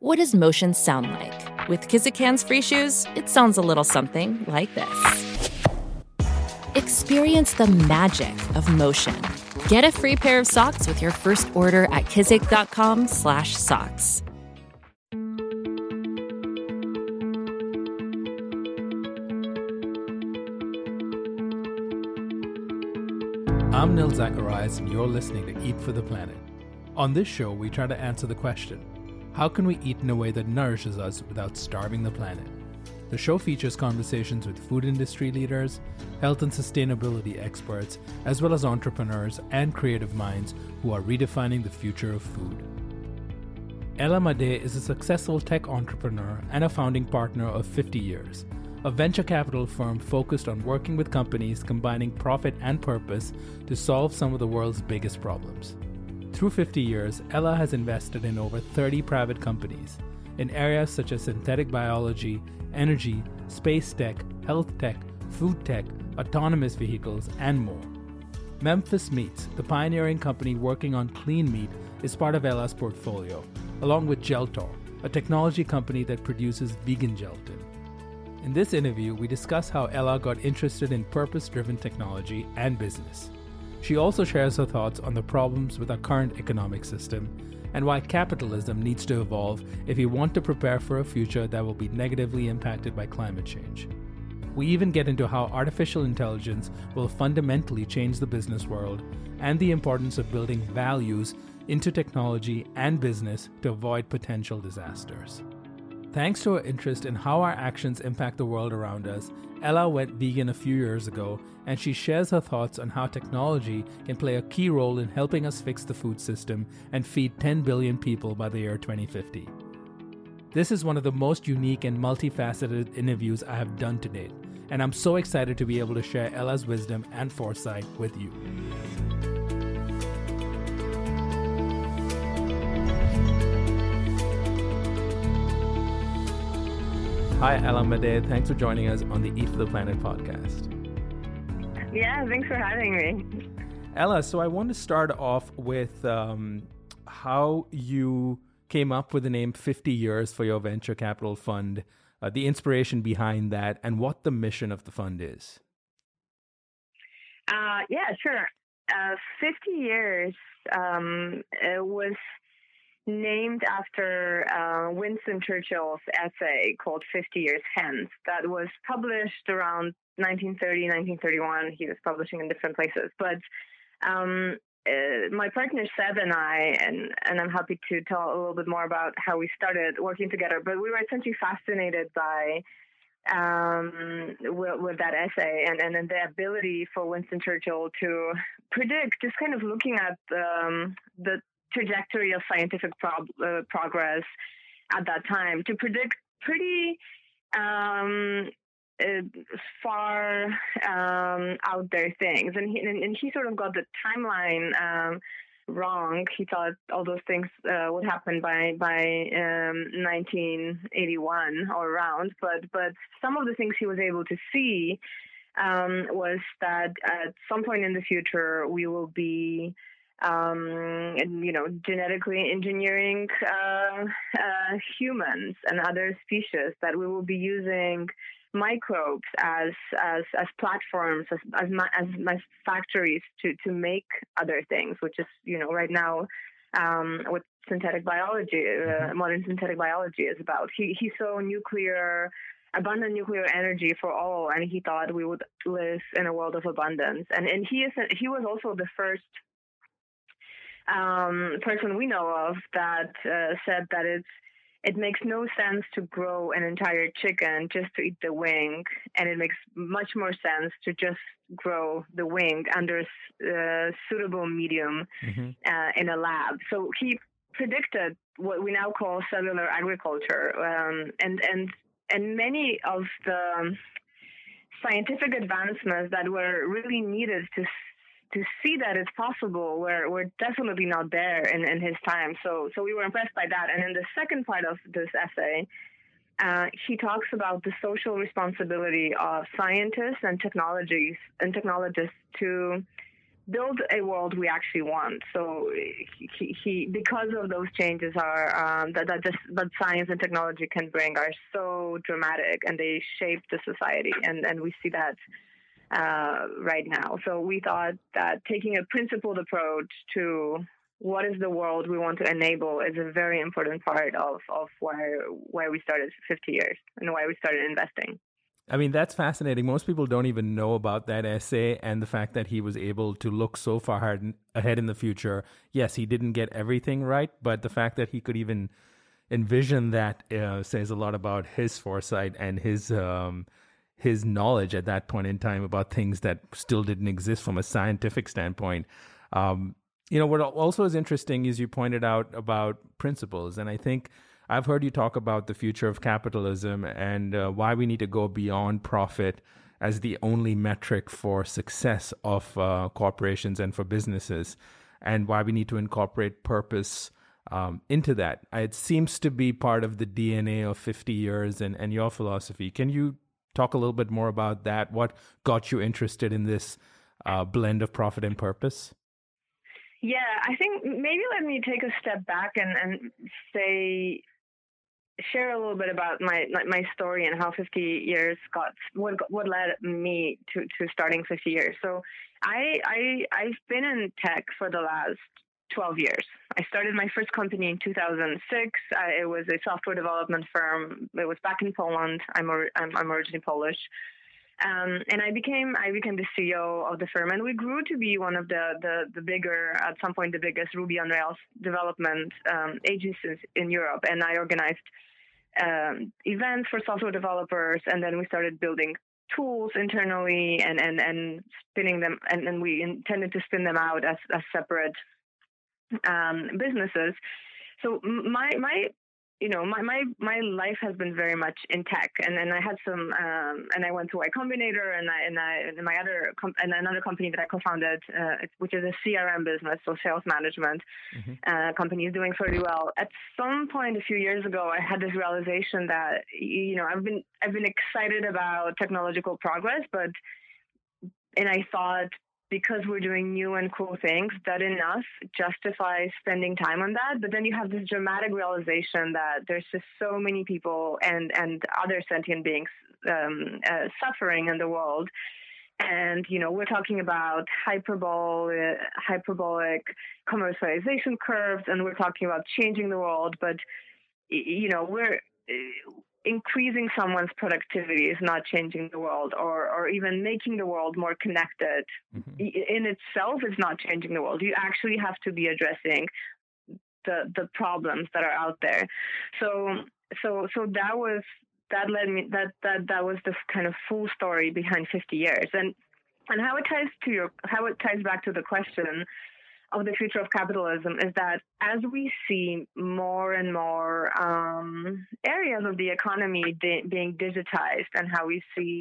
What does motion sound like? With Kizik Hands Free Shoes, it sounds a little something like this. Experience the magic of motion. Get a free pair of socks with your first order at kizik.com/socks. I'm Nil Zacharias, and you're listening to Eat for the Planet. On this show, we try to answer the question, how can we eat in a way that nourishes us without starving the planet? The show features conversations with food industry leaders, health and sustainability experts, as well as entrepreneurs and creative minds who are redefining the future of food. Ela Madej is a successful tech entrepreneur and a founding partner of 50 Years, a venture capital firm focused on working with companies combining profit and purpose to solve some of the world's biggest problems. Through 50 Years, Ela has invested in over 30 private companies in areas such as synthetic biology, energy, space tech, health tech, food tech, autonomous vehicles, and more. Memphis Meats, the pioneering company working on clean meat, is part of Ela's portfolio, along with Geltor, a technology company that produces vegan gelatin. In this interview, we discuss how Ela got interested in purpose-driven technology and business. She also shares her thoughts on the problems with our current economic system and why capitalism needs to evolve if we want to prepare for a future that will be negatively impacted by climate change. We even get into how artificial intelligence will fundamentally change the business world and the importance of building values into technology and business to avoid potential disasters. Thanks to her interest in how our actions impact the world around us, Ela went vegan a few years ago, and she shares her thoughts on how technology can play a key role in helping us fix the food system and feed 10 billion people by the year 2050. This is one of the most unique and multifaceted interviews I have done to date, and I'm so excited to be able to share Ela's wisdom and foresight with you. Hi, Ela Madej. Thanks for joining us on the Eat for the Planet podcast. Yeah, thanks for having me. Ela, so I want to start off with how you came up with the name 50 Years for your venture capital fund, the inspiration behind that, and what the mission of the fund is. Yeah, sure. 50 Years was named after Winston Churchill's essay called 50 Years Hence that was published around 1930, 1931. He was publishing in different places. But my partner Seb and I, and I'm happy to tell a little bit more about how we started working together, but we were essentially fascinated by with that essay and the ability for Winston Churchill to predict, just kind of looking at the trajectory of scientific progress at that time, to predict pretty far out there things. And he sort of got the timeline wrong. He thought all those things would happen by 1981 or around. But some of the things he was able to see was that at some point in the future, we will be genetically engineering humans and other species, that we will be using microbes as platforms, as factories to make other things, which is, right now with synthetic biology, modern synthetic biology is about. He saw abundant nuclear energy for all, and he thought we would live in a world of abundance. And he was also the first person we know of that said that it makes no sense to grow an entire chicken just to eat the wing, and it makes much more sense to just grow the wing under suitable medium in a lab. So he predicted what we now call cellular agriculture, and many of the scientific advancements that were really needed to see that it's possible were definitely not there in his time. So we were impressed by that. And in the second part of this essay, he talks about the social responsibility of scientists and technologists to build a world we actually want. So he because of those changes are that science and technology can bring are so dramatic, and they shape the society, and we see that right now. So we thought that taking a principled approach to what is the world we want to enable is a very important part of why we started 50 years and why we started investing. I mean, that's fascinating. Most people don't even know about that essay and the fact that he was able to look so far ahead in the future. Yes, he didn't get everything right, but the fact that he could even envision that says a lot about his foresight and his knowledge at that point in time about things that still didn't exist from a scientific standpoint. You know, what also is interesting is you pointed out about principles, and I think I've heard you talk about the future of capitalism and why we need to go beyond profit as the only metric for success of corporations and for businesses, and why we need to incorporate purpose into that. It seems to be part of the DNA of 50 years and your philosophy. Can you talk a little bit more about that? What got you interested in this blend of profit and purpose? Yeah, I think maybe let me take a step back and say... share a little bit about my story and how 50 years got what led me to starting 50 years. So I've been in tech for the last 12 years. I started my first company in 2006. It was a software development firm. It was back in Poland. I'm originally Polish. And I became the CEO of the firm, and we grew to be one of the bigger, at some point the biggest, Ruby on Rails development agencies in Europe. And I organized events for software developers, and then we started building tools internally and spinning them, and then we intended to spin them out as separate businesses. So my life has been very much in tech, and then I had some, and I went to Y Combinator, and another company that I co-founded, which is a CRM business, so sales management company, is doing fairly well. At some point a few years ago, I had this realization that I've been excited about technological progress, and I thought, because we're doing new and cool things, that enough justifies spending time on that. But then you have this dramatic realization that there's just so many people and other sentient beings suffering in the world. And, we're talking about hyperbolic commercialization curves, and we're talking about changing the world. But, we're... increasing someone's productivity is not changing the world, or even making the world more connected in itself is not changing the world. You actually have to be addressing the problems that are out there. So that led me, that was the kind of full story behind 50 years, and how it ties back to the question of the future of capitalism is that as we see more and more areas of the economy being digitized, and how we see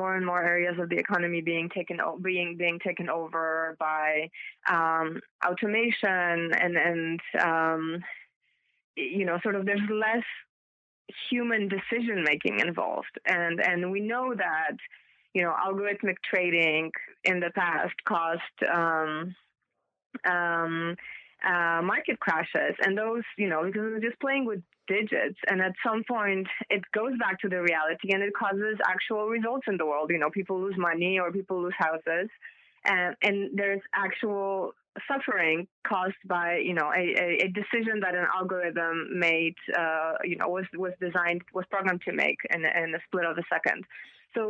more and more areas of the economy being taken over by automation, and there's less human decision making involved, and we know that algorithmic trading in the past caused market crashes, and those, because we're just playing with digits, and at some point it goes back to the reality and it causes actual results in the world. People lose money or people lose houses, and there's actual suffering caused by a decision that an algorithm made, was programmed to make in a split of a second. So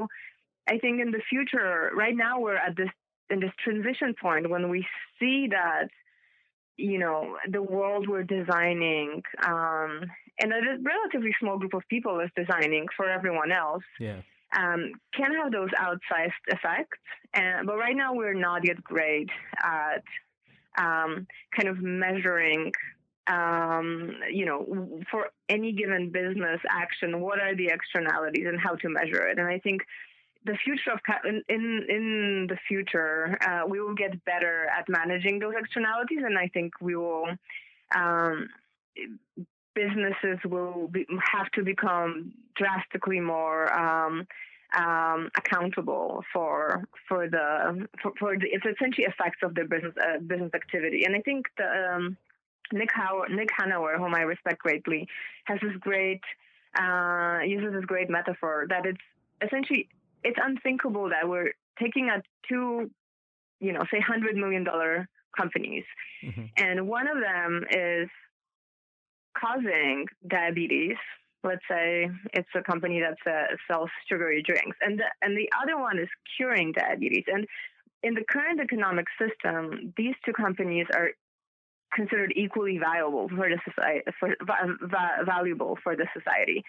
I think in the future, right now we're at this in this transition point when we see that, the world we're designing, and a relatively small group of people is designing for everyone else, can have those outsized effects. But right now we're not yet great at kind of measuring, for any given business action, what are the externalities and how to measure it. And I think the future of in the future, we will get better at managing those externalities, and I think we will businesses will have to become drastically more accountable for the essentially effects of their business activity. And I think the Nick Hanauer, whom I respect greatly, has this great uses this great metaphor that it's essentially it's unthinkable that we're taking at two, say $100 million companies, mm-hmm. and one of them is causing diabetes. Let's say it's a company that sells sugary drinks, and the other one is curing diabetes. And in the current economic system, these two companies are considered equally valuable for the society,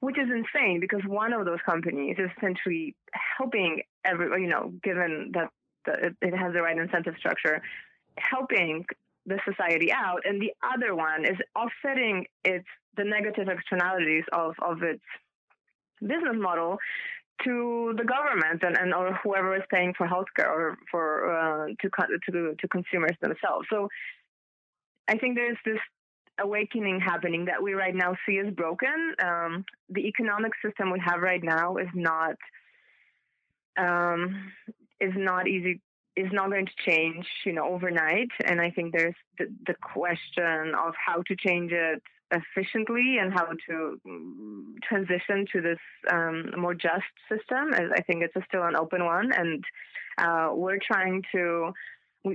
which is insane because one of those companies is essentially helping every, given that it has the right incentive structure, helping the society out, and the other one is offsetting the negative externalities of its business model to the government and or whoever is paying for healthcare or to consumers themselves. So I think there's this awakening happening that we right now see is broken. The economic system we have right now is not going to change, overnight. And I think there's the question of how to change it efficiently and how to transition to this more just system. I think it's still an open one. And we're trying to,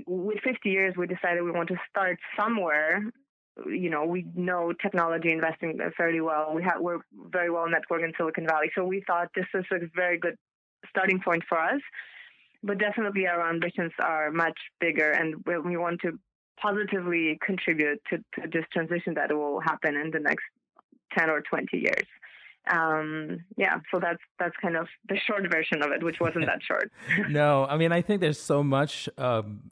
with 50 years, we decided we want to start somewhere. We know technology investing fairly well. We're very well networked in Silicon Valley. So we thought this is a very good starting point for us. But definitely our ambitions are much bigger, and we want to positively contribute to this transition that will happen in the next 10 or 20 years. So that's kind of the short version of it, which wasn't that short. No, I mean, I think there's so much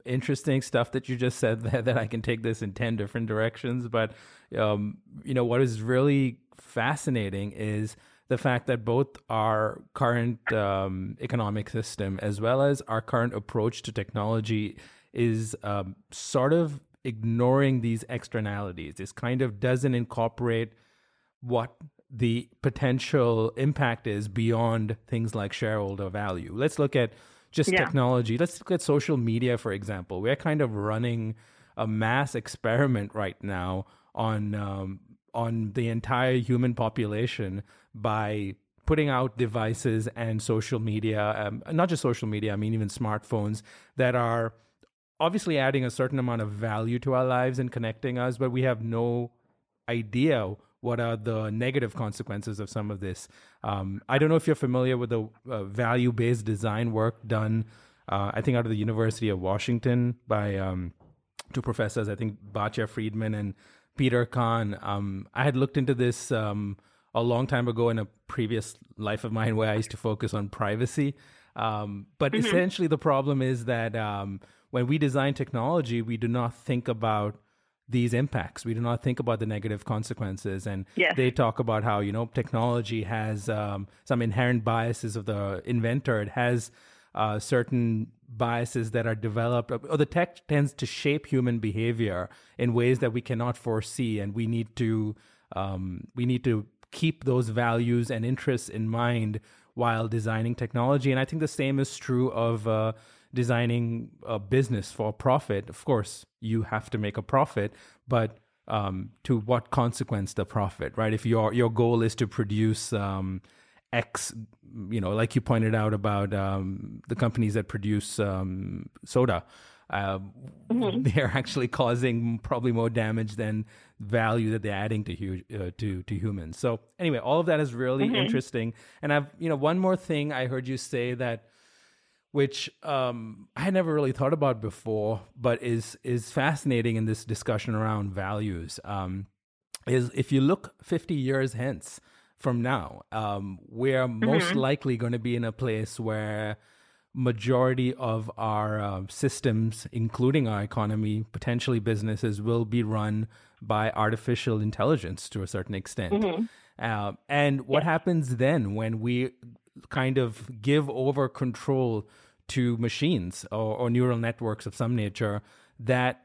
interesting stuff that you just said that I can take this in 10 different directions. But, what is really fascinating is the fact that both our current economic system as well as our current approach to technology is sort of ignoring these externalities. This kind of doesn't incorporate what the potential impact is beyond things like shareholder value. Let's look at just technology. Let's look at social media, for example. We're kind of running a mass experiment right now on the entire human population by putting out devices and social media, not just social media, I mean, even smartphones that are obviously adding a certain amount of value to our lives and connecting us, but we have no idea what are the negative consequences of some of this. I don't know if you're familiar with the value-based design work done, I think out of the University of Washington by two professors, I think Batya Friedman and Peter Kahn. I had looked into this a long time ago in a previous life of mine where I used to focus on privacy. But mm-hmm. essentially the problem is that when we design technology, we do not think about these impacts. We do not think about the negative consequences. And they talk about how, technology has some inherent biases of the inventor. It has certain biases that are developed, or the tech tends to shape human behavior in ways that we cannot foresee, and we need to keep those values and interests in mind while designing technology. And I think the same is true of designing a business for profit. Of course, you have to make a profit, but to what consequence the profit, right? If your goal is to produce X, like you pointed out about the companies that produce soda, mm-hmm. they're actually causing probably more damage than value that they're adding to humans. So anyway, all of that is really mm-hmm. interesting. And I've, one more thing I heard you say that, which I never really thought about before, but is fascinating in this discussion around values, is if you look 50 years hence, from now, we're most mm-hmm. likely going to be in a place where majority of our systems, including our economy, potentially businesses, will be run by artificial intelligence to a certain extent. Mm-hmm. And what happens then when we kind of give over control to machines or neural networks of some nature that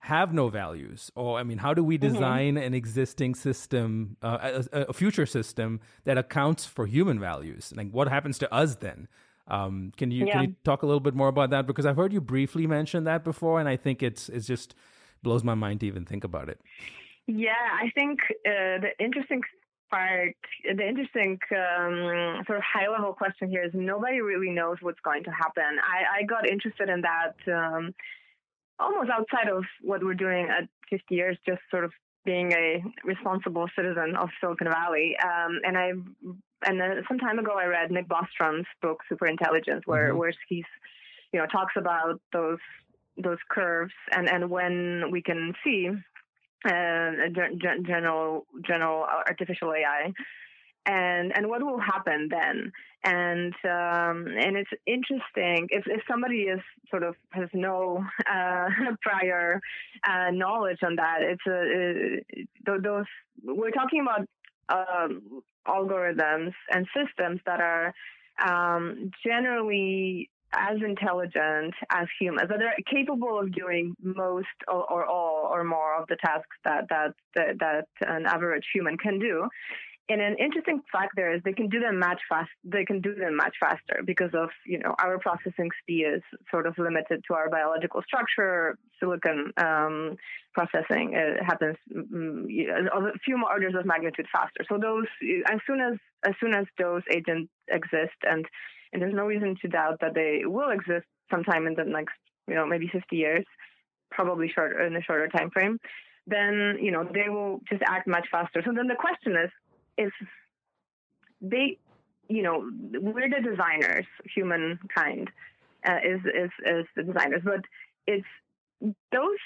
have no values? Or, I mean, how do we design an existing system, a future system that accounts for human values? Like, what happens to us then? Can you talk a little bit more about that? Because I've heard you briefly mention that before, and I think it's just blows my mind to even think about it. Yeah, I think the interesting sort of high-level question here is nobody really knows what's going to happen. I got interested in that almost outside of what we're doing at 50 years, just sort of being a responsible citizen of Silicon Valley. And some time ago, I read Nick Bostrom's book, Superintelligence, where he's, talks about those curves and when we can see general artificial AI and what will happen then. And it's interesting if somebody is sort of has no prior knowledge on that. Those we're talking about algorithms and systems that are generally as intelligent as humans, that are capable of doing most or all or more of the tasks that an average human can do. And an interesting fact there is they can do them much faster because of, our processing speed is sort of limited to our biological structure. Silicon processing happens a few more orders of magnitude faster. So those, as soon as those agents exist, and there's no reason to doubt that they will exist sometime in the next, maybe 50 years, probably in a shorter time frame, then they will just act much faster. So then the question is, if they, we're the designers, humankind is the designers, but it's those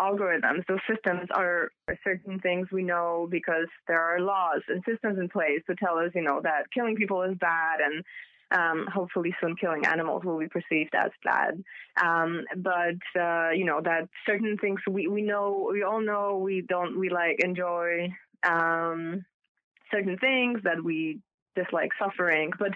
algorithms, those systems are certain things we know because there are laws and systems in place to tell us, that killing people is bad and hopefully soon killing animals will be perceived as bad. But that certain things we like enjoy certain things that we dislike suffering, but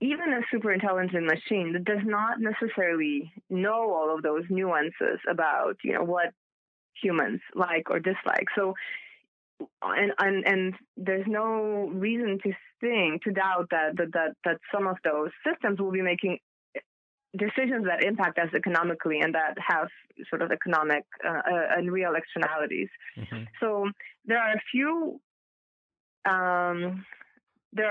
even a super intelligent machine that does not necessarily know all of those nuances about what humans like or dislike. So, and there's no reason to doubt that some of those systems will be making decisions that impact us economically and that have sort of economic and real externalities. Mm-hmm. So there are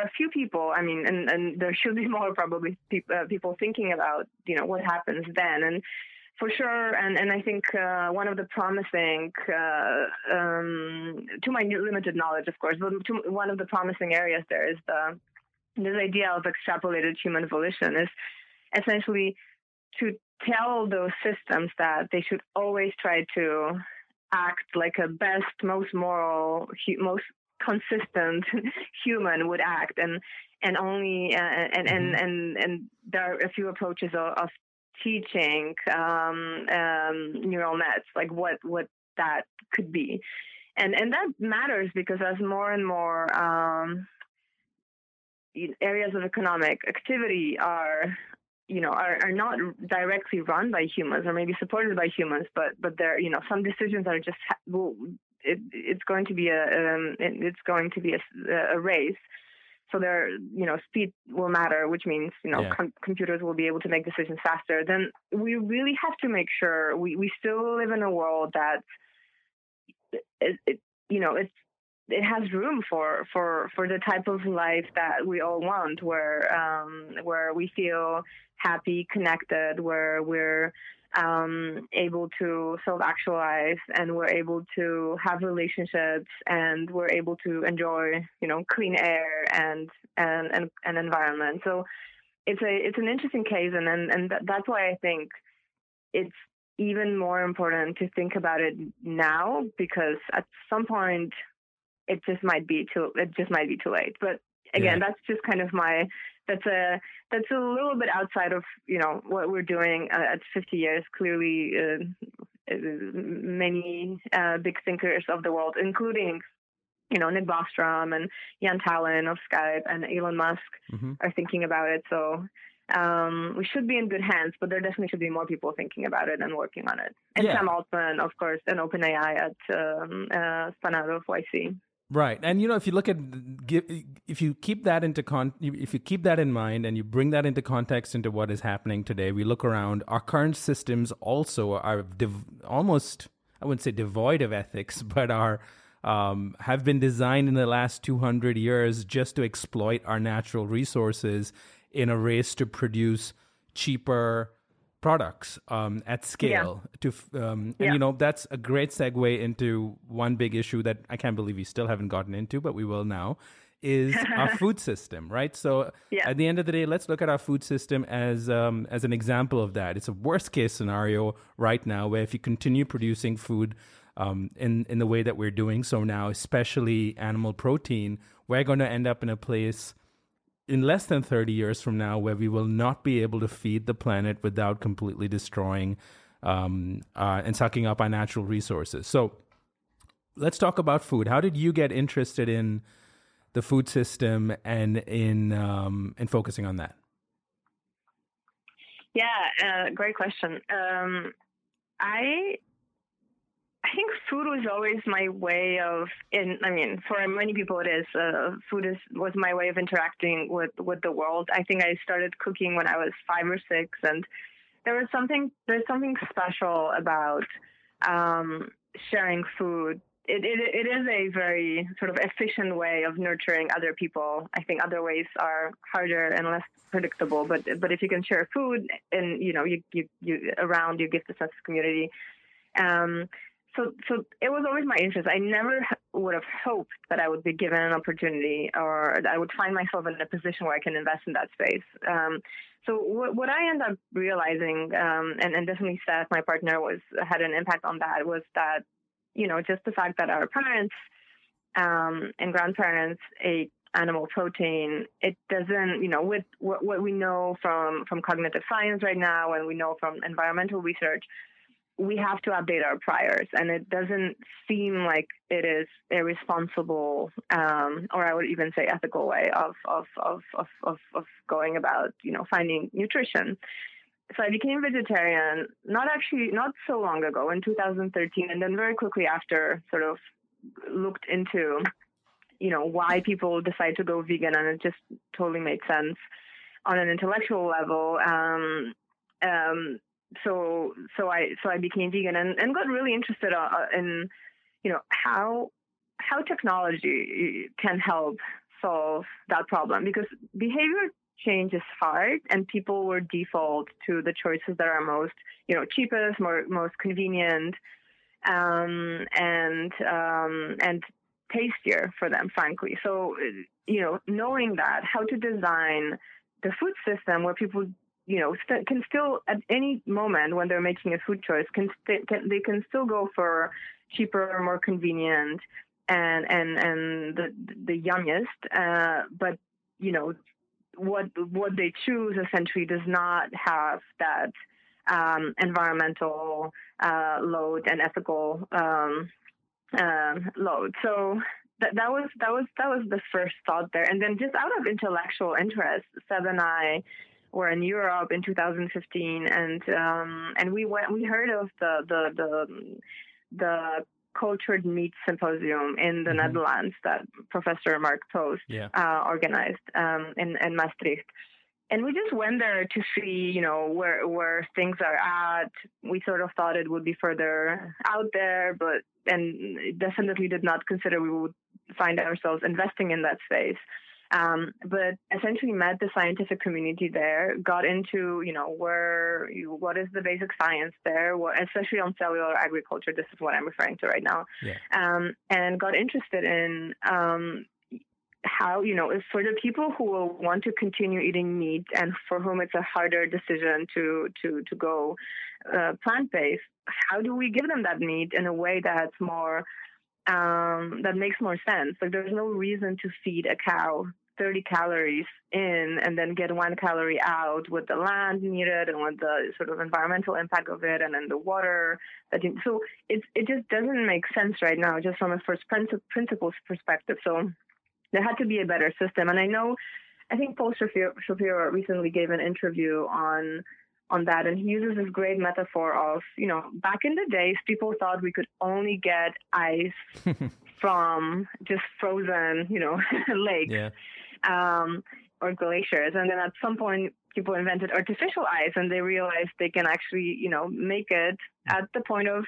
a few people, I mean, and there should be more probably people thinking about, what happens then. And for sure, and I think one of the promising, to my limited knowledge, of course, but one of the promising areas there is this idea of extrapolated human volition is essentially to tell those systems that they should always try to act like a best, most moral, most consistent human would act, and there are a few approaches of teaching neural nets like what that could be, and that matters because as more and more areas of economic activity are not directly run by humans or maybe supported by humans, but there, some decisions are just, it's going to be a race. So there, speed will matter, which means, computers will be able to make decisions faster. Then we really have to make sure we still live in a world that, it has room for the type of life that we all want, where we feel happy, connected, where we're able to self-actualize and we're able to have relationships and we're able to enjoy, clean air and environment. So it's an interesting case, and that's why I think it's even more important to think about it now, because at some point it just might be too late. But again, that's just kind of that's a little bit outside of, what we're doing at 50 years. Clearly, many big thinkers of the world, including, Nick Bostrom and Jan Tallinn of Skype and Elon Musk, are thinking about it. So We should be in good hands, but there definitely should be more people thinking about it and working on it. And yeah. Sam Altman, of course, and OpenAI at spun out of YC. Right, and you know, if you look at, if you keep that into if you keep that in mind, and you bring that into context into what is happening today, we look around. Our current systems also are almost, I wouldn't say devoid of ethics, but are have been designed in the last 200 years just to exploit our natural resources in a race to produce cheaper products at scale. Yeah. And you know, that's a great segue into one big issue that I can't believe we still haven't gotten into, but we will now, is our food system, right? So at the end of the day, let's look at our food system as an example of that. It's a worst case scenario right now, where if you continue producing food in the way that we're doing so now, especially animal protein, we're going to end up in a place in less than 30 years from now, where we will not be able to feed the planet without completely destroying and sucking up our natural resources. So let's talk about food. How did you get interested in the food system and in focusing on that? Yeah, great question. I think food was always my way of, for many people it is, food was my way of interacting with the world. I think I started cooking when I was 5 or 6, and there's something special about sharing food. It is a very sort of efficient way of nurturing other people. I think other ways are harder and less predictable, but if you can share food and, you know, you give the sense of community. So it was always my interest. I never would have hoped that I would be given an opportunity, or I would find myself in a position where I can invest in that space. So what I ended up realizing, and definitely Seth, my partner, had an impact on that, was that, you know, just the fact that our parents and grandparents ate animal protein, it doesn't, you know, with what we know from cognitive science right now, and we know from environmental research, we have to update our priors, and it doesn't seem like it is a responsible, or I would even say ethical way of going about, you know, finding nutrition. So I became vegetarian, not so long ago, in 2013, and then very quickly after sort of looked into, you know, why people decide to go vegan, and it just totally made sense on an intellectual level. So I became vegan and got really interested in, you know, how technology can help solve that problem, because behavior change is hard, and people will default to the choices that are most, you know, cheapest, most convenient, and tastier for them, frankly. So, you know, knowing that, how to design the food system where people, you know, can still at any moment when they're making a food choice, they can still go for cheaper, more convenient, and the yummiest. But you know, what they choose essentially does not have that environmental load and ethical load. So that was the first thought there, and then just out of intellectual interest, Seb and I were in Europe in 2015, and we heard of the cultured meat symposium in the Netherlands that Professor Mark Post organized in Maastricht, and we just went there to see, you know, where things are at. We sort of thought it would be further out there, but definitely did not consider we would find ourselves investing in that space. But essentially met the scientific community there, got into, you know, what is the basic science there, especially on cellular agriculture. This is what I'm referring to right now. Yeah. And got interested in how, you know, if for the people who will want to continue eating meat and for whom it's a harder decision to go plant-based, how do we give them that meat in a way that's more that makes more sense? Like, there's no reason to feed a cow 30 calories in and then get 1 calorie out with the land needed and with the sort of environmental impact of it and then the water. So it just doesn't make sense right now, just from a first principles perspective. So there had to be a better system. And I know I think Paul Shapiro recently gave an interview on that, and he uses this great metaphor of, you know, back in the days, people thought we could only get ice from just frozen, you know, lakes or glaciers. And then at some point, people invented artificial ice, and they realized they can actually, you know, make it at the point of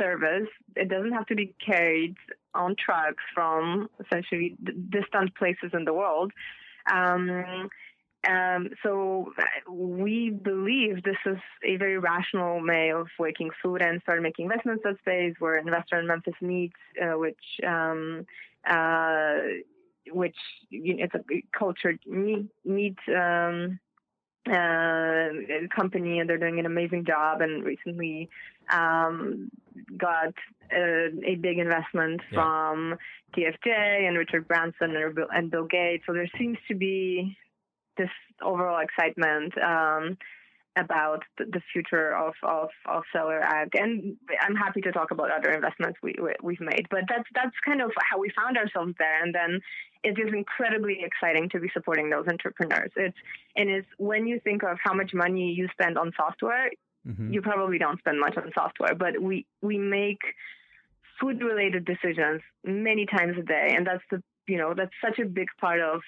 service. It doesn't have to be carried on trucks from essentially distant places in the world. So we believe this is a very rational way of waking food and started making investments in that space. We're an investor in Memphis Meats, which you know, it's a cultured meat company, and they're doing an amazing job. And recently got a big investment from TFJ and Richard Branson and Bill Gates. So there seems to be this overall excitement about the future of cellular ag, and I'm happy to talk about other investments we've made. But that's kind of how we found ourselves there, and then it is incredibly exciting to be supporting those entrepreneurs. It's when you think of how much money you spend on software, you probably don't spend much on software, but we make food-related decisions many times a day, and that's such a big part of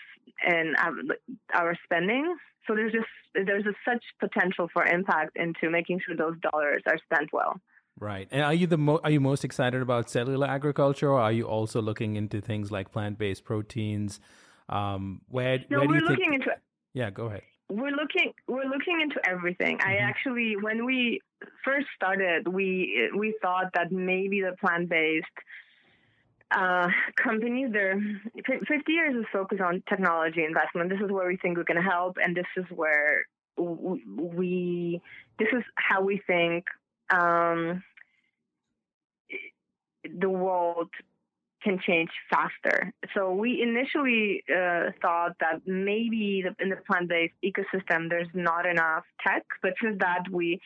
our spending. So there's such potential for impact into making sure those dollars are spent well. Right. And are you most excited about cellular agriculture, or are you also looking into things like plant-based proteins? Yeah, go ahead. We're looking into everything. I actually, when we first started, we thought that maybe the plant-based companies, 50 years is focused on technology investment. This is where we think we can help, and this is where this is how we think the world can change faster. So we initially thought that maybe in the plant-based ecosystem there's not enough tech, but since that we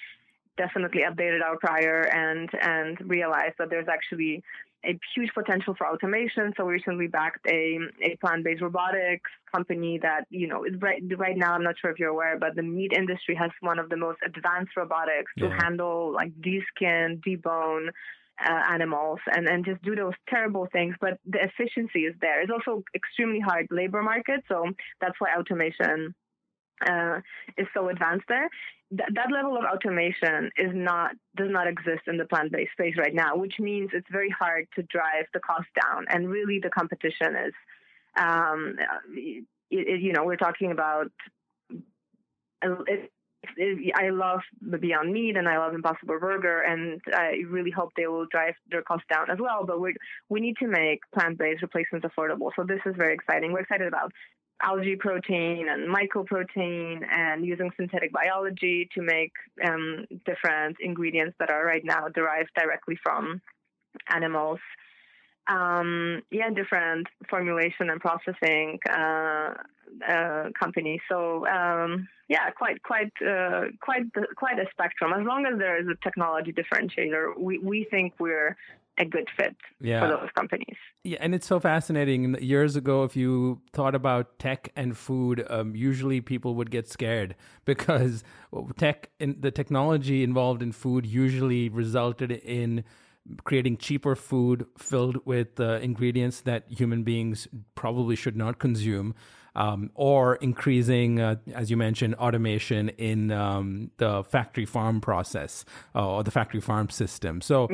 definitely updated our prior and realized that there's actually a huge potential for automation. So we recently backed a plant-based robotics company that, you know, is right now, I'm not sure if you're aware, but the meat industry has one of the most advanced robotics to handle like de-skin, debone animals and just do those terrible things. But the efficiency is there. It's also extremely hard labor market. So that's why automation is so advanced there. That level of automation does not exist in the plant-based space right now, which means it's very hard to drive the cost down. And really, the competition is, we're talking about. I love the Beyond Meat and I love Impossible Burger, and I really hope they will drive their costs down as well. But we need to make plant-based replacements affordable. So this is very exciting. We're excited about algae protein and mycoprotein and using synthetic biology to make different ingredients that are right now derived directly from animals. Different formulation and processing companies. So quite a spectrum. As long as there is a technology differentiator, we think we're a good fit for those companies. Yeah, and it's so fascinating. Years ago, if you thought about tech and food, usually people would get scared because the technology involved in food usually resulted in creating cheaper food filled with ingredients that human beings probably should not consume, or increasing, as you mentioned, automation in the factory farm process or the factory farm system. So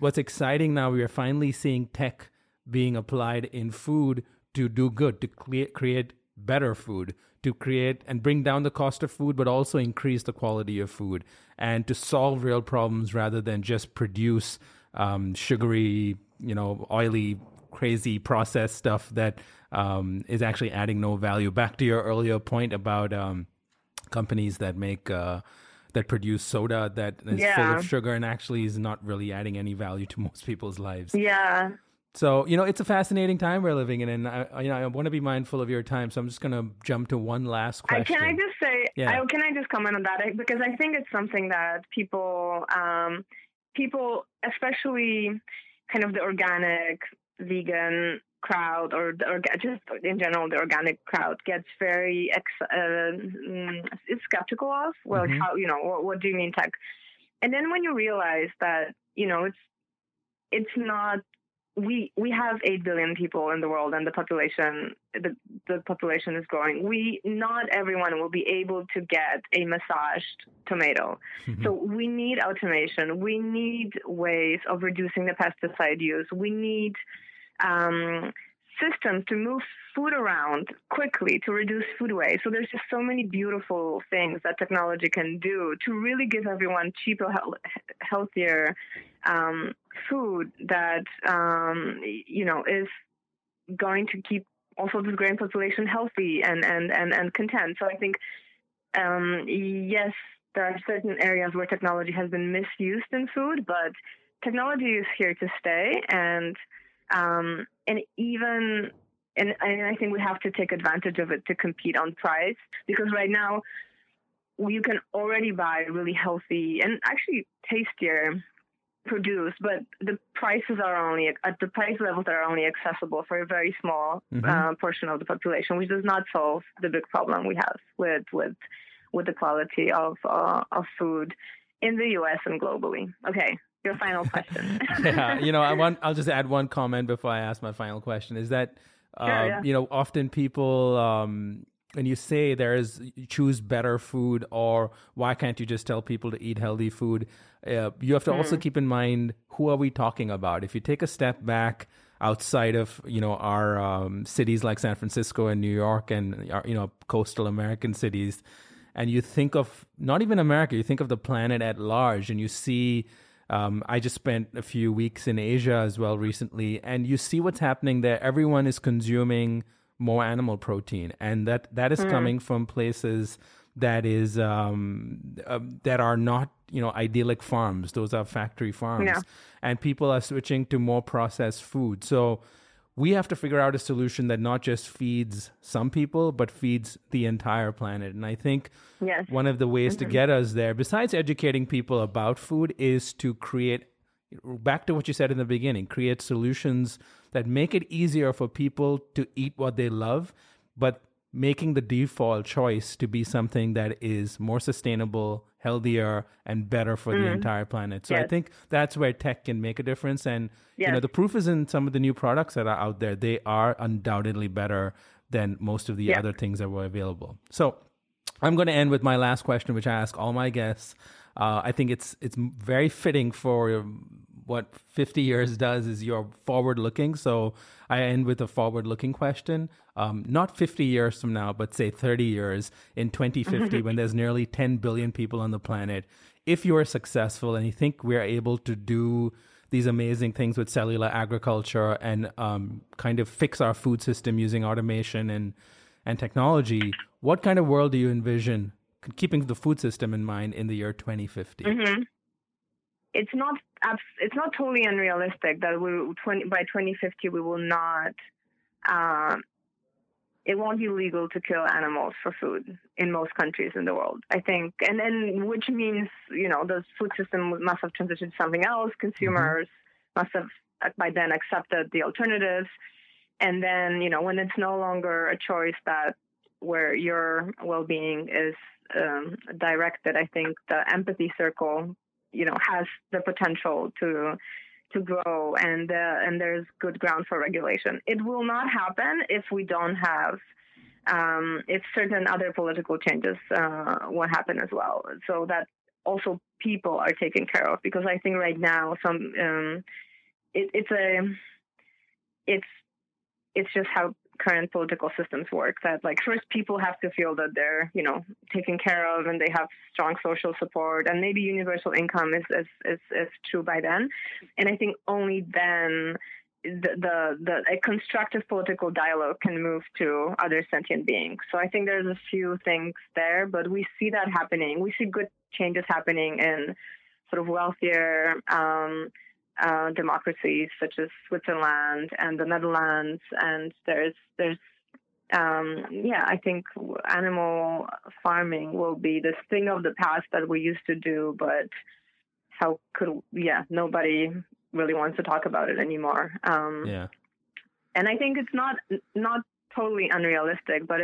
what's exciting now, we are finally seeing tech being applied in food to do good, to create better food, to create and bring down the cost of food, but also increase the quality of food and to solve real problems rather than just produce sugary, you know, oily, crazy processed stuff that is actually adding no value. Back to your earlier point about companies that make that produce soda that is full of sugar and actually is not really adding any value to most people's lives. Yeah. So, you know, it's a fascinating time we're living in, and I want to be mindful of your time, so I'm just going to jump to one last question. Can I just comment on that? Because I think it's something that people, especially kind of the organic, vegan crowd or just in general the organic crowd gets very skeptical of. Well, mm-hmm. How, you know, what do you mean tech? And then when you realize that, you know, it's not. We have 8 billion people in the world, and the population is growing. Not everyone will be able to get a massaged tomato. Mm-hmm. So we need automation. We need ways of reducing the pesticide use. We need systems to move food around quickly to reduce food waste. So there's just so many beautiful things that technology can do to really give everyone cheaper, healthier food that, you know, is going to keep also this growing population healthy and content. So I think, yes, there are certain areas where technology has been misused in food, but technology is here to stay. And I think we have to take advantage of it to compete on price, because right now you can already buy really healthy and actually tastier produce, but the prices are only at the price levels that are only accessible for a very small mm-hmm. Portion of the population, which does not solve the big problem we have with the quality of food in the U.S. and globally. Okay. Your final question. Yeah, you know, I'll just add one comment before I ask my final question. Is that, sure, yeah. You know, often people, when you say you choose better food, or why can't you just tell people to eat healthy food? You have to also keep in mind, who are we talking about? If you take a step back outside of, you know, our cities like San Francisco and New York and, you know, coastal American cities, and you think of not even America, you think of the planet at large, and you see... I just spent a few weeks in Asia as well recently, and you see what's happening there. Everyone is consuming more animal protein, and that is coming from places that is that are not, you know, idyllic farms. Those are factory farms, yeah. And people are switching to more processed food. So we have to figure out a solution that not just feeds some people, but feeds the entire planet. And I think yes. one of the ways to get us there, besides educating people about food, is to create, back to what you said in the beginning, create solutions that make it easier for people to eat what they love, but making the default choice to be something that is more sustainable, healthier, and better for the entire planet. So yes. I think that's where tech can make a difference. And yes. you know, the proof is in some of the new products that are out there. They are undoubtedly better than most of the yes. other things that were available. So I'm going to end with my last question, which I ask all my guests. I think it's very fitting for what 50 years does is you're forward-looking. So I end with a forward-looking question. Not 50 years from now, but say 30 years in 2050, when there's nearly 10 billion people on the planet. If you are successful and you think we're able to do these amazing things with cellular agriculture and kind of fix our food system using automation and technology, what kind of world do you envision, keeping the food system in mind, in the year 2050? Mm-hmm. It's not totally unrealistic that by 2050 we will not. It won't be legal to kill animals for food in most countries in the world, I think, and then which means, you know, the food system must have transitioned to something else. Consumers must have by then accepted the alternatives, and then, you know, when it's no longer a choice that where your well-being is directed, I think the empathy circle, you know, has the potential to grow, and there's good ground for regulation. It will not happen if we don't have, if certain other political changes will happen as well, so that also people are taken care of. Because I think right now it's just how current political systems work, that like first people have to feel that they're, you know, taken care of and they have strong social support, and maybe universal income is true by then. And I think only then a constructive political dialogue can move to other sentient beings. So I think there's a few things there, but we see that happening. We see good changes happening in sort of wealthier democracies such as Switzerland and the Netherlands, and there's I think animal farming will be this thing of the past that we used to do, but nobody really wants to talk about it anymore. And I think it's not totally unrealistic, but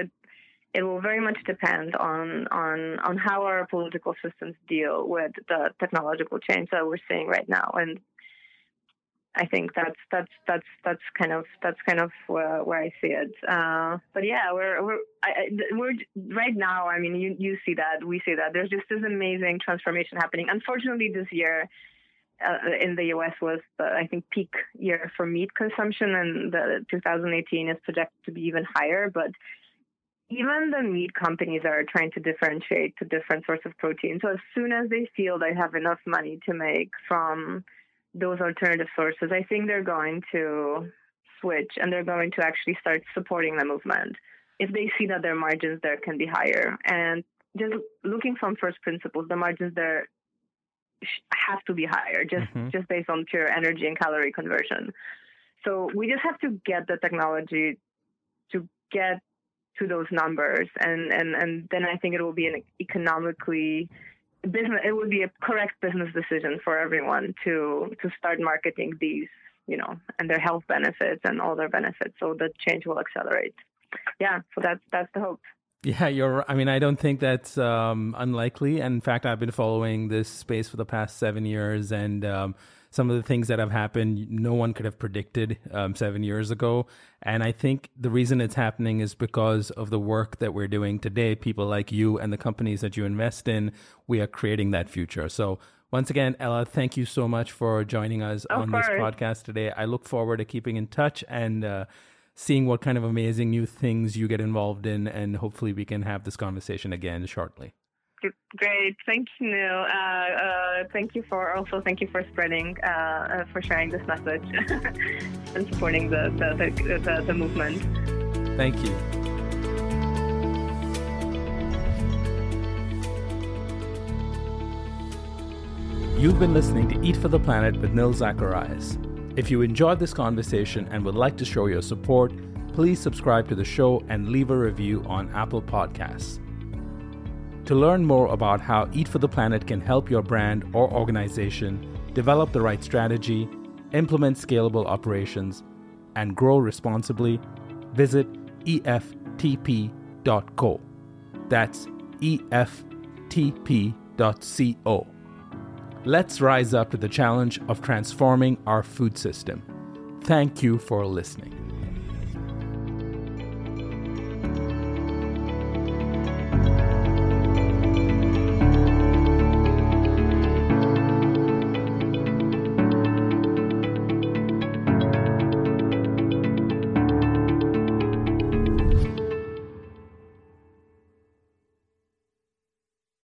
it will very much depend on how our political systems deal with the technological change that we're seeing right now. And I think that's kind of where I see it. But yeah, we're right now. I mean, you see that, we see that. There's just this amazing transformation happening. Unfortunately, this year in the U.S. was I think peak year for meat consumption, and the 2018 is projected to be even higher. But even the meat companies are trying to differentiate to different sorts of protein. So as soon as they feel they have enough money to make from those alternative sources, I think they're going to switch, and they're going to actually start supporting the movement if they see that their margins there can be higher. And just looking from first principles, the margins there have to be higher, just based on pure energy and calorie conversion. So we just have to get the technology to get to those numbers, and then I think it will be an economically business. It would be a correct business decision for everyone to start marketing these, and their health benefits and all their benefits. So the change will accelerate. Yeah, so that's the hope. Yeah, I mean, I don't think that's unlikely. And in fact, I've been following this space for the past 7 years, and some of the things that have happened, no one could have predicted 7 years ago. And I think the reason it's happening is because of the work that we're doing today. People like you and the companies that you invest in, we are creating that future. So once again, Ela, thank you so much for joining us on this podcast today. I look forward to keeping in touch and seeing what kind of amazing new things you get involved in. And hopefully we can have this conversation again shortly. Great. Thank you, Nil. Thank you for spreading, for sharing this message and supporting the movement. Thank you. You've been listening to Eat for the Planet with Nil Zacharias. If you enjoyed this conversation and would like to show your support, please subscribe to the show and leave a review on Apple Podcasts. To learn more about how Eat for the Planet can help your brand or organization develop the right strategy, implement scalable operations, and grow responsibly, visit eftp.co. That's eftp.co. Let's rise up to the challenge of transforming our food system. Thank you for listening.